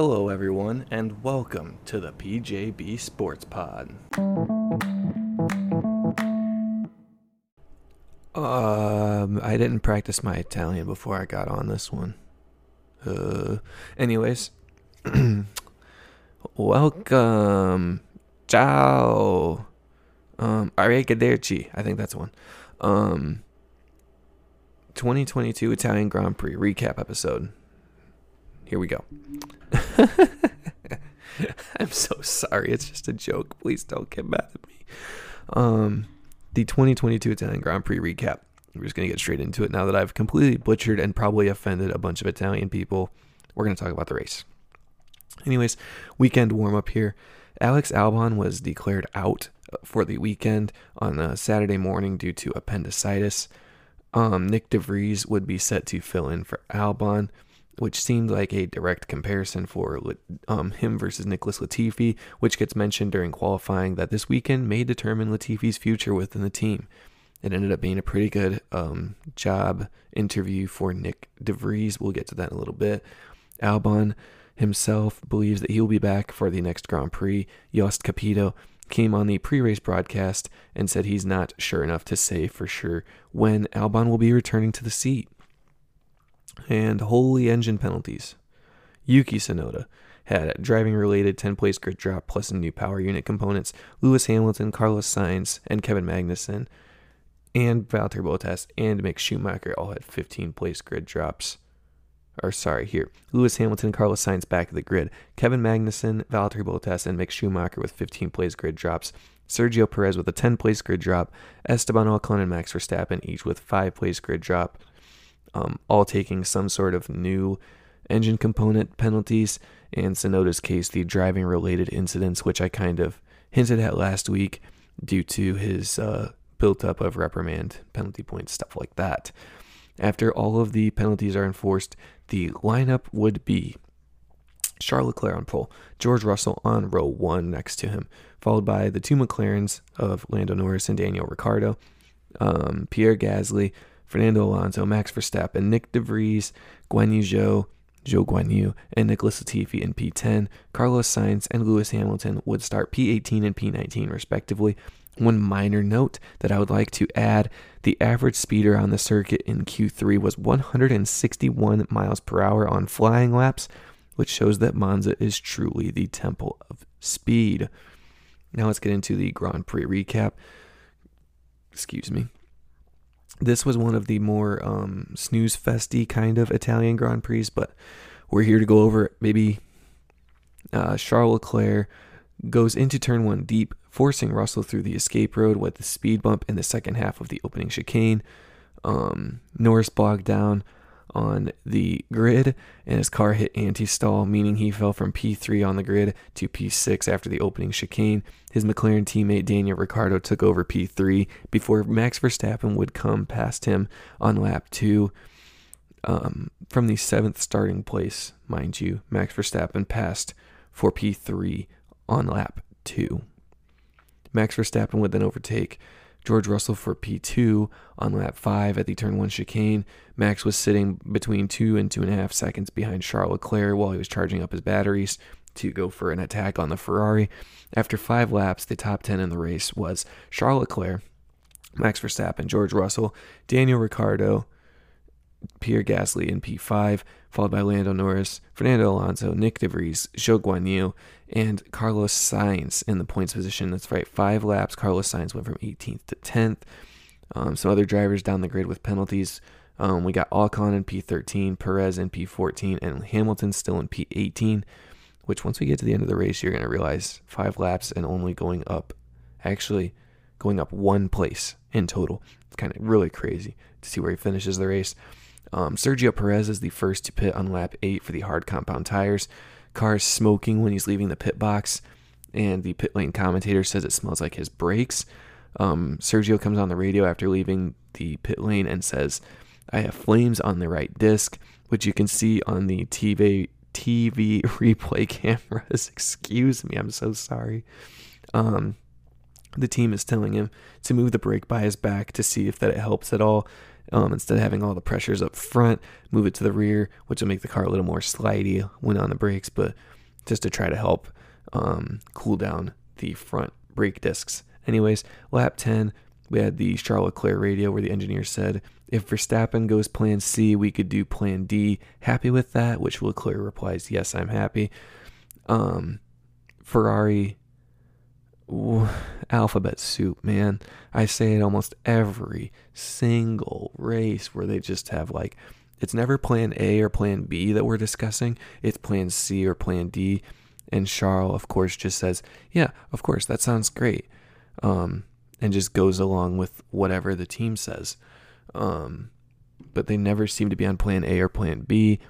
Hello everyone, and welcome to the PJB Sports Pod. I didn't practice my Italian before I got on this one. Anyways. Welcome. Ciao. Arrivederci. I think that's one. 2022 Italian Grand Prix recap episode. Here we go. I'm so sorry. It's just a joke. Please don't get mad at me. The 2022 Italian Grand Prix recap. We're just going to get straight into it now that I've completely butchered and probably offended a bunch of Italian people. We're going to talk about the race. Anyways, weekend warm-up here. Alex Albon was declared out for the weekend on a Saturday morning due to appendicitis. Nyck de Vries would be set to fill in for Albon, which seemed like a direct comparison for him versus Nicholas Latifi, which gets mentioned during qualifying that this weekend may determine Latifi's future within the team. It ended up being a pretty good job interview for Nyck de Vries. We'll get to that in a little bit. Albon himself believes that he will be back for the next Grand Prix. Jost Capito came on the pre-race broadcast and said he's not sure enough to say for sure when Albon will be returning to the seat. And holy engine penalties. Yuki Tsunoda had driving-related 10-place grid drop plus new power unit components. Lewis Hamilton, Carlos Sainz, and Kevin Magnussen, and Valtteri Bottas, and Mick Schumacher all had 15-place grid drops. Lewis Hamilton, Carlos Sainz back of the grid. Kevin Magnussen, Valtteri Bottas, and Mick Schumacher with 15-place grid drops. Sergio Perez with a 10-place grid drop. Esteban Ocon and Max Verstappen each with 5-place grid drop. All taking some sort of new engine component penalties, and Tsunoda's case, the driving-related incidents, which I kind of hinted at last week due to his built-up of reprimand, penalty points, stuff like that. After all of the penalties are enforced, the lineup would be Charles Leclerc on pole, George Russell on row 1 next to him, followed by the two McLarens of Lando Norris and Daniel Ricciardo, Pierre Gasly, Fernando Alonso, Max Verstappen, Nyck de Vries, Guanyu Zhou, and Nicholas Latifi in P10. Carlos Sainz and Lewis Hamilton would start P18 and P19 respectively. One minor note that I would like to add, the average speeder on the circuit in Q3 was 161 miles per hour on flying laps, which shows that Monza is truly the temple of speed. Now let's get into the Grand Prix recap. Excuse me. This was one of the more snooze-festy kind of Italian Grand Prix, but we're here to go over maybe Charles Leclerc goes into turn 1 deep, forcing Russell through the escape road with the speed bump in the second half of the opening chicane. Norris bogged down on the grid, and his car hit anti-stall, meaning he fell from P3 on the grid to P6 after the opening chicane. His McLaren teammate Daniel Ricciardo took over P3 before Max Verstappen would come past him on lap 2 from the 7th starting place, mind you. Max Verstappen passed for P3 on lap 2. Max Verstappen would then overtake George Russell for P2 on lap 5 at the turn 1 chicane. Max was sitting between 2 and 2.5 seconds behind Charles Leclerc while he was charging up his batteries to go for an attack on the Ferrari. After 5 laps, the top 10 in the race was Charles Leclerc, Max Verstappen, George Russell, Daniel Ricciardo, Pierre Gasly in P5, followed by Lando Norris, Fernando Alonso, Nyck de Vries, Zhou Guanyu, and Carlos Sainz in the points position. That's right, 5 laps. Carlos Sainz went from 18th to 10th. Some other drivers down the grid with penalties. We got Ocon in P13, Perez in P14, and Hamilton still in P18, which once we get to the end of the race, you're going to realize 5 laps and only going up 1 place in total. It's kind of really crazy to see where he finishes the race. Sergio Perez is the first to pit on lap 8 for the hard compound tires. Car is smoking when he's leaving the pit box, and the pit lane commentator says it smells like his brakes. Sergio comes on the radio after leaving the pit lane and says, "I have flames on the right disc," which you can see on the TV replay cameras. Excuse me, I'm so sorry. The team is telling him to move the brake bias back to see if that helps at all. Instead of having all the pressures up front, move it to the rear, which will make the car a little more slidey when on the brakes, but just to try to help cool down the front brake discs. Anyways, lap 10, we had the Charles Leclerc radio where the engineer said, if Verstappen goes plan C, we could do plan D. Happy with that? Which Leclerc replies, yes, I'm happy. Ferrari, alphabet soup, man. I say it almost every single race where they just have like, it's never plan A or plan B that we're discussing. It's plan C or plan D. And Charles, of course, just says, yeah, of course, that sounds great. And just goes along with whatever the team says. But they never seem to be on plan A or plan B.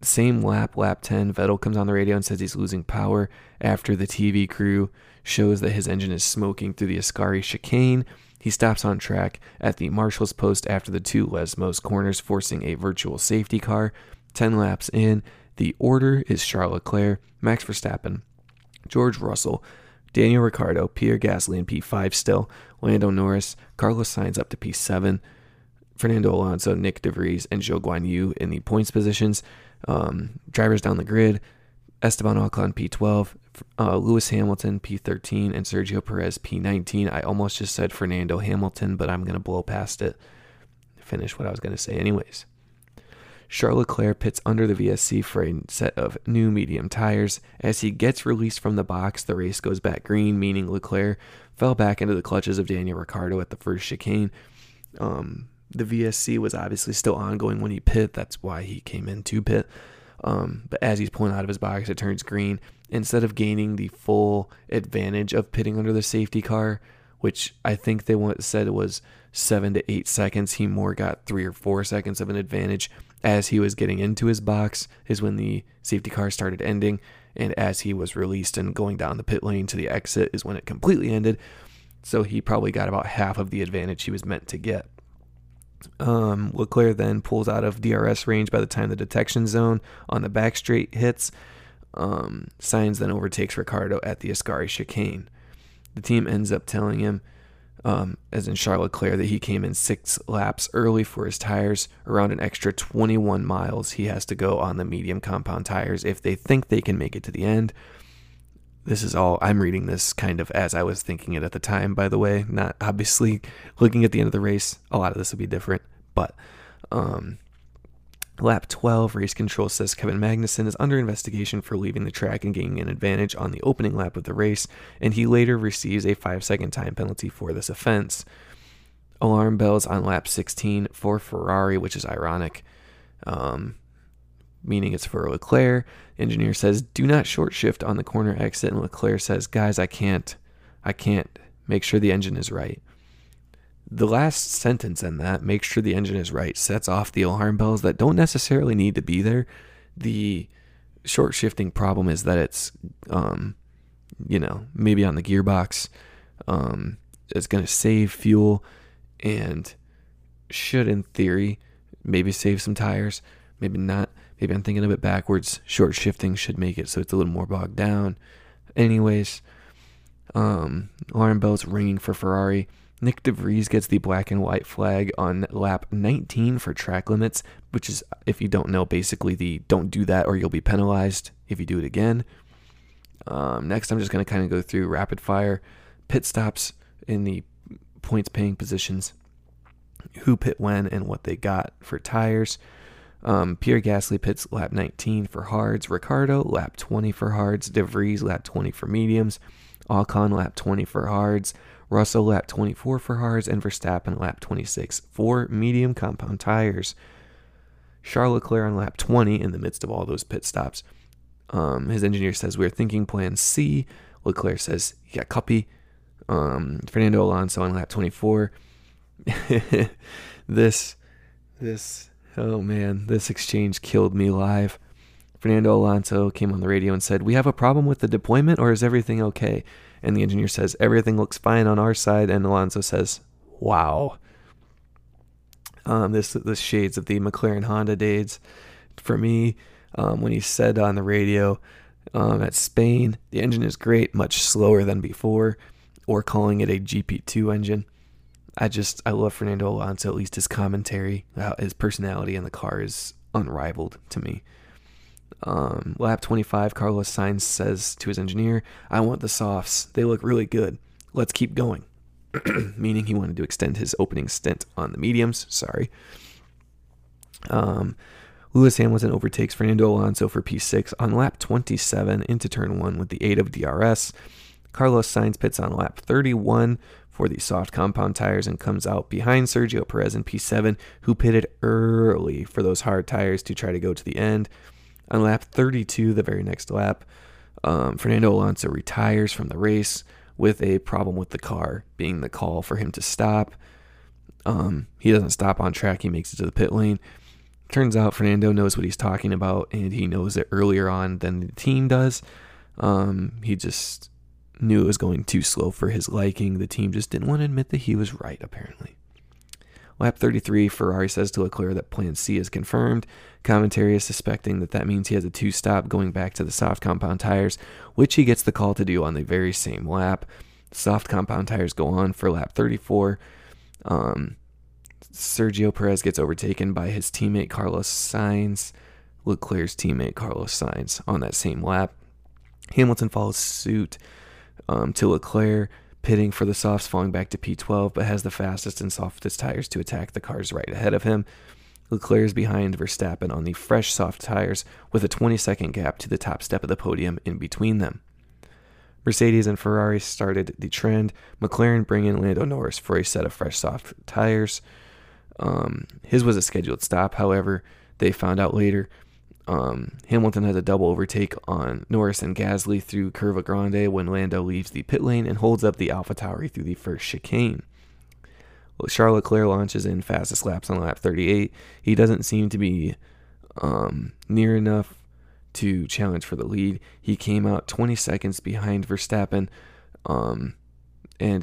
Same lap, lap 10, Vettel comes on the radio and says he's losing power after the TV crew shows that his engine is smoking through the Ascari chicane. He stops on track at the marshal's post after the two Lesmos corners, forcing a virtual safety car. 10 laps in, the order is Charles Leclerc, Max Verstappen, George Russell, Daniel Ricciardo, Pierre Gasly in P5 still, Lando Norris, Carlos Sainz up to P7, Fernando Alonso, Nyck de Vries, and Zhou Guanyu in the points positions. Drivers down the grid, Esteban Ocon P12, Lewis Hamilton P13, and Sergio Perez P19. I almost just said Fernando Hamilton, but I'm going to blow past it. Finish what I was going to say anyways. Charles Leclerc pits under the VSC for a set of new medium tires. As he gets released from the box, the race goes back green, meaning Leclerc fell back into the clutches of Daniel Ricciardo at the first chicane. The VSC was obviously still ongoing when he pit. That's why he came in to pit. But as he's pulling out of his box, it turns green. Instead of gaining the full advantage of pitting under the safety car, which I think they said was 7 to 8 seconds, he more got 3 or 4 seconds of an advantage as he was getting into his box is when the safety car started ending. And as he was released and going down the pit lane to the exit is when it completely ended. So he probably got about half of the advantage he was meant to get. Leclerc then pulls out of DRS range by the time the detection zone on the back straight hits. Sainz then overtakes Ricciardo at the Ascari chicane. The team ends up telling him, as in Charles Leclerc, that he came in 6 laps early for his tires, around an extra 21 miles he has to go on the medium compound tires if they think they can make it to the end. This is all, I'm reading this kind of as I was thinking it at the time, by the way, not obviously looking at the end of the race. A lot of this will be different, but lap 12, race control says Kevin Magnussen is under investigation for leaving the track and gaining an advantage on the opening lap of the race, and he later receives a 5-second time penalty for this offense. Alarm bells on lap 16 for Ferrari, which is ironic. Meaning it's for Leclerc. Engineer says, do not short shift on the corner exit. And Leclerc says, guys, I can't. Make sure the engine is right. The last sentence in that, make sure the engine is right, sets off the alarm bells that don't necessarily need to be there. The short shifting problem is that it's, maybe on the gearbox. It's going to save fuel and should, in theory, maybe save some tires, maybe not. Maybe I'm thinking of it backwards. Short shifting should make it so it's a little more bogged down. Anyways, alarm bells ringing for Ferrari. Nyck de Vries gets the black and white flag on lap 19 for track limits, which is, if you don't know, basically the don't do that or you'll be penalized if you do it again. Next, I'm just going to kind of go through rapid fire. Pit stops in the points paying positions. Who pit when and what they got for tires. Pierre Gasly pits lap 19 for hards, Ricciardo lap 20 for hards, De Vries lap 20 for mediums, Ocon lap 20 for hards, Russell lap 24 for hards, and Verstappen lap 26 for medium compound tires. Charles Leclerc on lap 20 in the midst of all those pit stops. His engineer says, we're thinking plan C. Leclerc says, yeah, copy. Fernando Alonso on lap 24. Oh man, this exchange killed me live. Fernando Alonso came on the radio and said, we have a problem with the deployment or is everything okay? And the engineer says, everything looks fine on our side. And Alonso says, wow. This shades of the McLaren Honda days for me. When he said on the radio at Spain, the engine is great, much slower than before, or calling it a GP2 engine. I love Fernando Alonso. At least his commentary, his personality in the car is unrivaled to me. Lap 25, Carlos Sainz says to his engineer, "I want the softs. They look really good. Let's keep going." Meaning he wanted to extend his opening stint on the mediums. Sorry. Lewis Hamilton overtakes Fernando Alonso for P6 on lap 27 into turn 1 with the aid of DRS. Carlos Sainz pits on lap 31 for the soft compound tires and comes out behind Sergio Perez in P7, who pitted early for those hard tires to try to go to the end. On lap 32, the very next lap, Fernando Alonso retires from the race with a problem with the car, being the call for him to stop. He doesn't stop on track. He makes it to the pit lane. Turns out Fernando knows what he's talking about, and he knows it earlier on than the team does. He just knew it was going too slow for his liking. The team just didn't want to admit that he was right, apparently. Lap 33, Ferrari says to Leclerc that Plan C is confirmed. Commentary is suspecting that means he has a two-stop going back to the soft compound tires, which he gets the call to do on the very same lap. Soft compound tires go on for lap 34. Sergio Perez gets overtaken by his teammate Carlos Sainz, Leclerc's teammate Carlos Sainz, on that same lap. Hamilton follows suit to Leclerc, pitting for the softs, falling back to P12, but has the fastest and softest tires to attack the cars right ahead of him. Leclerc is behind Verstappen on the fresh soft tires with a 20-second gap to the top step of the podium in between them. Mercedes and Ferrari started the trend. McLaren bring in Lando Norris for a set of fresh soft tires. His was a scheduled stop, however, they found out later. Hamilton has a double overtake on Norris and Gasly through Curva Grande when Lando leaves the pit lane and holds up the AlphaTauri through the first chicane. Charles Leclerc launches in fastest laps on lap 38. He doesn't seem to be near enough to challenge for the lead. He came out 20 seconds behind Verstappen, and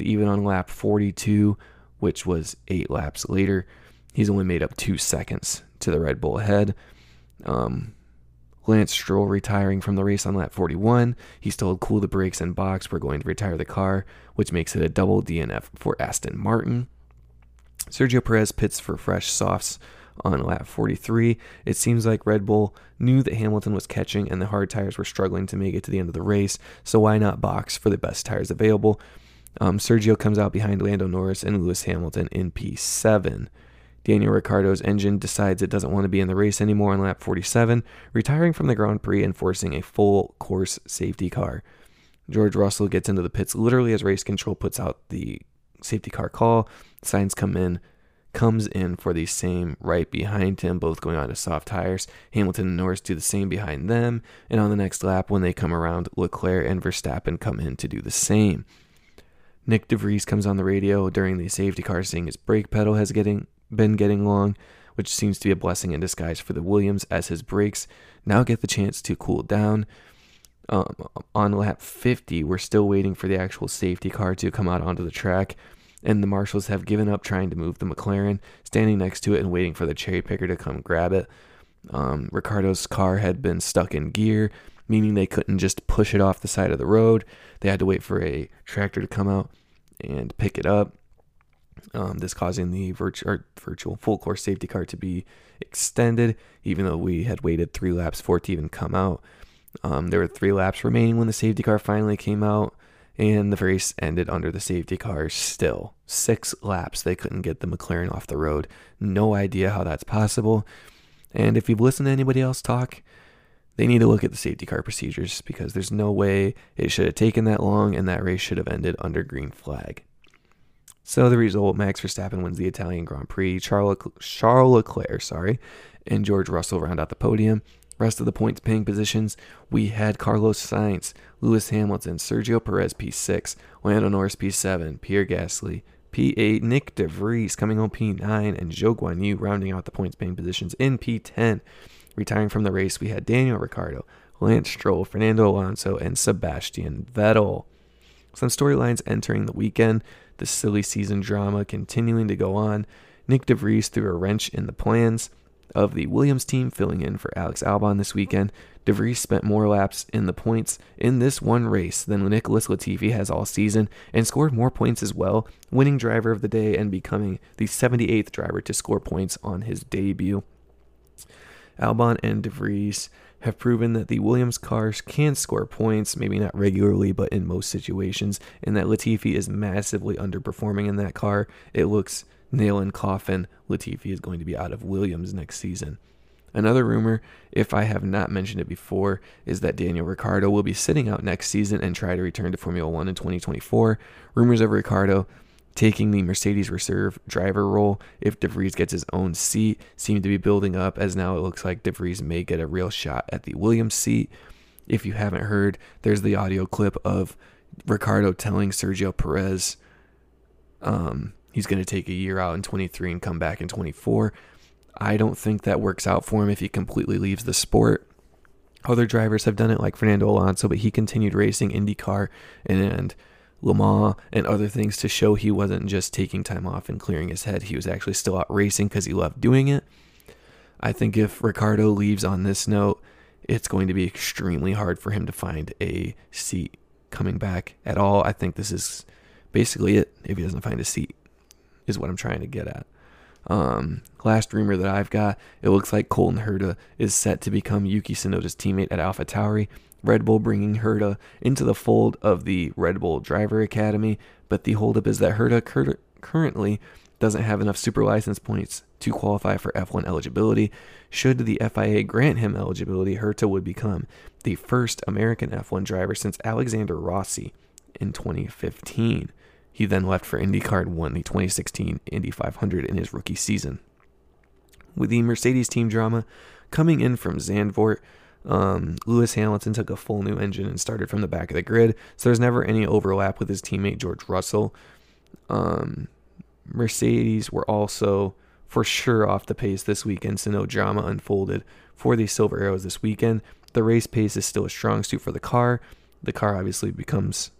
even on lap 42, which was 8 laps later, he's only made up 2 seconds to the Red Bull ahead. Lance Stroll retiring from the race on lap 41. He's told cool the brakes and box. We're going to retire the car, which makes it a double DNF for Aston Martin. Sergio Perez pits for fresh softs on lap 43. It seems like Red Bull knew that Hamilton was catching and the hard tires were struggling to make it to the end of the race, so why not box for the best tires available? Sergio comes out behind Lando Norris and Lewis Hamilton in P7. Daniel Ricciardo's engine decides it doesn't want to be in the race anymore on lap 47, retiring from the Grand Prix and forcing a full course safety car. George Russell gets into the pits literally as race control puts out the safety car call. Sainz comes in for the same right behind him, both going on to soft tires. Hamilton and Norris do the same behind them, and on the next lap when they come around, Leclerc and Verstappen come in to do the same. Nyck de Vries comes on the radio during the safety car saying his brake pedal has been getting long, which seems to be a blessing in disguise for the Williams, as his brakes now get the chance to cool down. On lap 50, we're still waiting for the actual safety car to come out onto the track, and the marshals have given up trying to move the McLaren, standing next to it and waiting for the cherry picker to come grab it. Ricciardo's car had been stuck in gear, meaning they couldn't just push it off the side of the road. They had to wait for a tractor to come out and pick it up. This causing the virtual full course safety car to be extended, even though we had waited 3 laps for it to even come out. There were 3 laps remaining when the safety car finally came out, and the race ended under the safety car still. 6 laps, they couldn't get the McLaren off the road. No idea how that's possible. And if you've listened to anybody else talk, they need to look at the safety car procedures, because there's no way it should have taken that long, and that race should have ended under green flag. So the result, Max Verstappen wins the Italian Grand Prix. Charles Leclerc, and George Russell round out the podium. Rest of the points paying positions, we had Carlos Sainz, Lewis Hamilton, Sergio Perez P6, Lando Norris P7, Pierre Gasly P8, Nyck de Vries coming home P9, and Zhou Guanyu rounding out the points paying positions in P10. Retiring from the race, we had Daniel Ricciardo, Lance Stroll, Fernando Alonso, and Sebastian Vettel. Some storylines entering the weekend. The silly season drama continuing to go on. Nyck de Vries threw a wrench in the plans. of the Williams team, filling in for Alex Albon this weekend. De Vries spent more laps in the points in this one race than Nicholas Latifi has all season, and scored more points as well, winning driver of the day and becoming the 78th driver to score points on his debut. Albon and De Vries have proven that the Williams cars can score points, maybe not regularly, but in most situations, and that Latifi is massively underperforming in that car. It looks nail in coffin. Latifi is going to be out of Williams next season. Another rumor, if I have not mentioned it before, is that Daniel Ricciardo will be sitting out next season and try to return to Formula 1 in 2024. Rumors of Ricciardo taking the Mercedes reserve driver role if De Vries gets his own seat seem to be building up, as now it looks like De Vries may get a real shot at the Williams seat. If you haven't heard, there's the audio clip of Ricciardo telling Sergio Perez he's going to take a year out in 23 and come back in 24. I don't think that works out for him if he completely leaves the sport. Other drivers have done it, like Fernando Alonso, but he continued racing IndyCar and Le Mans and other things to show he wasn't just taking time off and clearing his head. He was actually still out racing because he loved doing it. I think if Ricciardo leaves on this note, it's going to be extremely hard for him to find a seat coming back at all. I think this is basically it if he doesn't find a seat, is what I'm trying to get at. Last rumor that I've got, it looks like Colton Herta is set to become Yuki Tsunoda's teammate at AlphaTauri. Red Bull bringing Herta into the fold of the Red Bull Driver Academy, but the holdup is that Herta currently doesn't have enough super license points to qualify for F1 eligibility. Should the FIA grant him eligibility, Herta would become the first American F1 driver since Alexander Rossi in 2015. He then left for IndyCar and won the 2016 Indy 500 in his rookie season. With the Mercedes team drama coming in from Zandvoort, Lewis Hamilton took a full new engine and started from the back of the grid, so there's never any overlap with his teammate George Russell. Mercedes were also for sure off the pace this weekend, so no drama unfolded for the Silver Arrows this weekend. The race pace is still a strong suit for the car. The car obviously becomes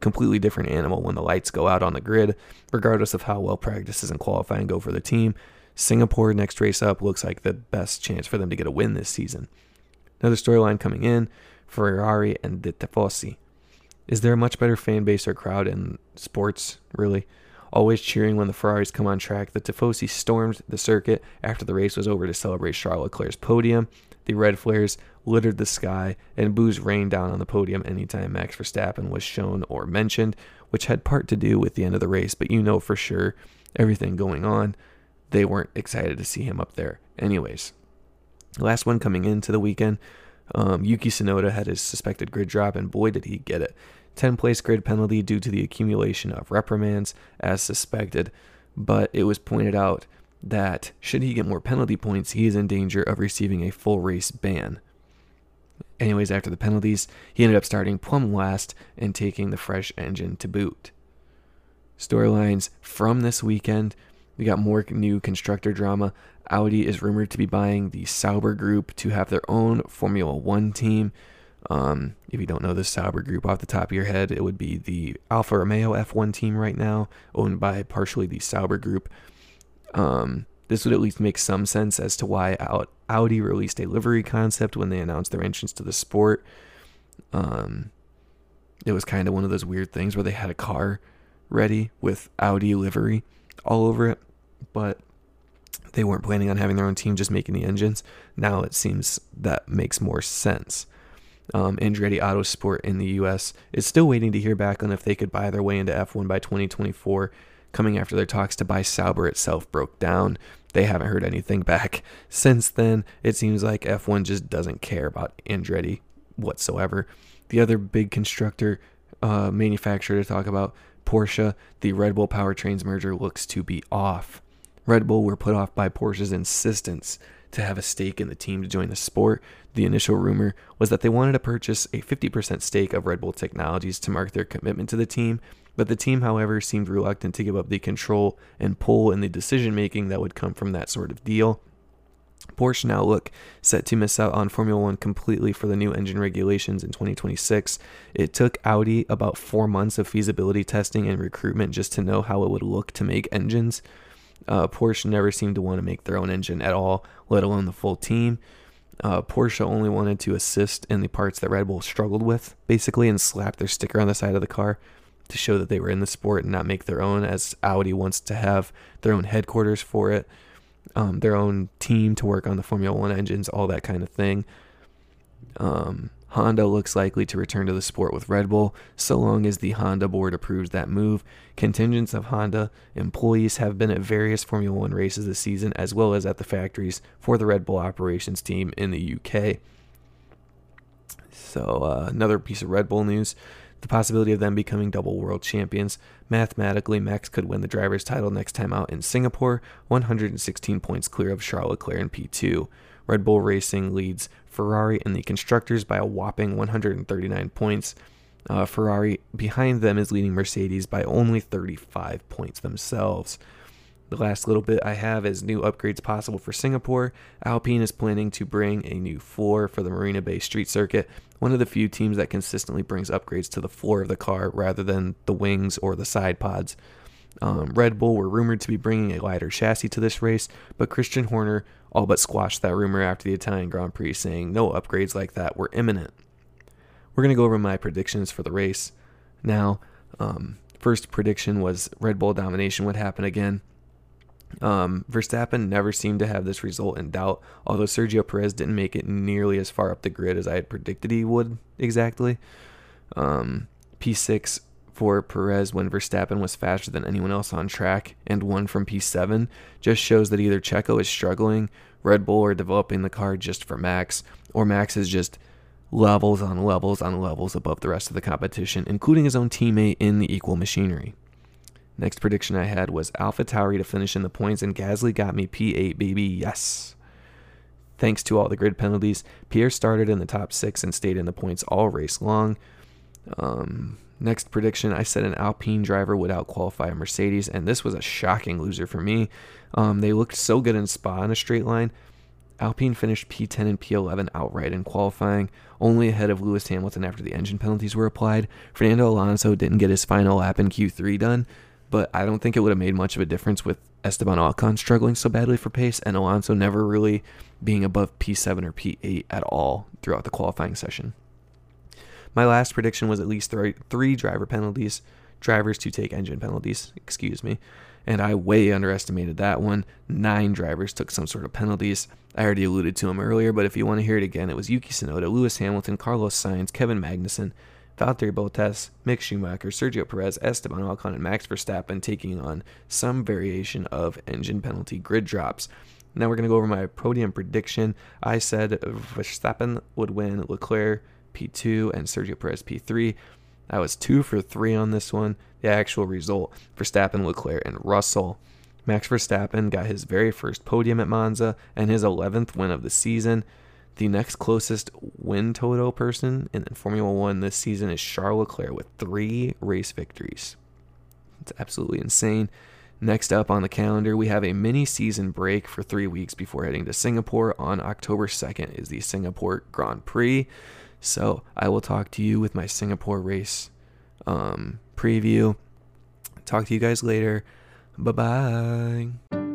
completely different animal when the lights go out on the grid, regardless of how well practices and qualifying go for the team. Singapore next race up looks like the best chance for them to get a win this season. Another storyline coming in, Ferrari and the Tifosi. Is there a much better fan base or crowd in sports, really? Always cheering when the Ferraris come on track, the Tifosi stormed the circuit after the race was over to celebrate Charles Leclerc's podium. The red flares littered the sky, and boos rained down on the podium anytime Max Verstappen was shown or mentioned, which had part to do with the end of the race, but you know for sure everything going on. They weren't excited to see him up there. Anyways, last one coming into the weekend, Yuki Tsunoda had his suspected grid drop, and boy did he get it. 10-place grid penalty due to the accumulation of reprimands, as suspected, but it was pointed out that should he get more penalty points, he is in danger of receiving a full race ban. Anyways, after the penalties, he ended up starting plumb last and taking the fresh engine to boot. Storylines from this weekend, we got more new constructor drama. Audi is rumored to be buying the Sauber group to have their own Formula 1 team. If you don't know the Sauber group off the top of your head, it would be the Alfa Romeo F1 team right now, owned by partially the Sauber group. This would at least make some sense as to why Audi released a livery concept when they announced their entrance to the sport. It was kind of one of those weird things where they had a car ready with Audi livery all over it, but they weren't planning on having their own team, just making the engines. Now it seems that makes more sense. Andretti Autosport in the U.S. is still waiting to hear back on if they could buy their way into F1 by 2024, coming after their talks to buy Sauber itself broke down. They haven't heard anything back since then. It seems like F1 just doesn't care about Andretti whatsoever. The other big constructor manufacturer to talk about, Porsche, the Red Bull powertrains merger looks to be off. Red Bull were put off by Porsche's insistence to have a stake in the team to join the sport. The initial rumor was that they wanted to purchase a 50% stake of Red Bull Technologies to mark their commitment to the team, but the team, however, seemed reluctant to give up the control and pull in the decision-making that would come from that sort of deal. Porsche now look set to miss out on Formula 1 completely for the new engine regulations in 2026. It took Audi about 4 months of feasibility testing and recruitment just to know how it would look to make engines. Porsche never seemed to want to make their own engine at all, let alone the full team. Porsche only wanted to assist in the parts that Red Bull struggled with, basically, and slapped their sticker on the side of the car to show that they were in the sport and not make their own, as Audi wants to have their own headquarters for it, their own team to work on the Formula 1 engines, all that kind of thing. Honda looks likely to return to the sport with Red Bull, so long as the Honda board approves that move. Contingents of Honda employees have been at various Formula 1 races this season, as well as at the factories for the Red Bull operations team in the UK. So another piece of Red Bull news, the possibility of them becoming double world champions. Mathematically, Max could win the driver's title next time out in Singapore, 116 points clear of Charles Leclerc in P2. Red Bull Racing leads Ferrari in the Constructors by a whopping 139 points. Ferrari behind them is leading Mercedes by only 35 points themselves. The last little bit I have is new upgrades possible for Singapore. Alpine is planning to bring a new floor for the Marina Bay Street Circuit, one of the few teams that consistently brings upgrades to the floor of the car rather than the wings or the side pods. Red Bull were rumored to be bringing a lighter chassis to this race, but Christian Horner all but squashed that rumor after the Italian Grand Prix, saying no upgrades like that were imminent. We're going to go over my predictions for the race now. First prediction was Red Bull domination would happen again. Verstappen never seemed to have this result in doubt, although Sergio Perez didn't make it nearly as far up the grid as I had predicted he would exactly. P6 for Perez when Verstappen was faster than anyone else on track and won from P7 just shows that either Checo is struggling, Red Bull are developing the car just for Max, or Max is just levels on levels on levels above the rest of the competition, including his own teammate in the equal machinery. Next prediction I had was AlphaTauri to finish in the points, and Gasly got me P8, baby, yes. Thanks to all the grid penalties, Pierre started in the top 6 and stayed in the points all race long. Next prediction, I said an Alpine driver would outqualify a Mercedes, and this was a shocking loser for me. They looked so good in Spa in a straight line. Alpine finished P10 and P11 outright in qualifying, only ahead of Lewis Hamilton after the engine penalties were applied. Fernando Alonso didn't get his final lap in Q3 done, but I don't think it would have made much of a difference with Esteban Ocon struggling so badly for pace and Alonso never really being above P7 or P8 at all throughout the qualifying session. My last prediction was at least three drivers to take engine penalties, and I way underestimated that one. 9 drivers took some sort of penalties. I already alluded to them earlier, but if you want to hear it again, it was Yuki Tsunoda, Lewis Hamilton, Carlos Sainz, Kevin Magnussen, Valtteri Bottas, Mick Schumacher, Sergio Perez, Esteban Ocon, and Max Verstappen taking on some variation of engine penalty grid drops. Now we're going to go over my podium prediction. I said Verstappen would win, Leclerc P2, and Sergio Perez P3. I was 2 for 3 on this one. The actual result, Verstappen, Leclerc, and Russell. Max Verstappen got his very first podium at Monza and his 11th win of the season. The next closest win total person in Formula 1 this season is Charles Leclerc with 3 race victories. It's absolutely insane. Next up on the calendar, we have a mini-season break for 3 weeks before heading to Singapore. On October 2nd is the Singapore Grand Prix. So I will talk to you with my Singapore race preview. Talk to you guys later. Bye-bye.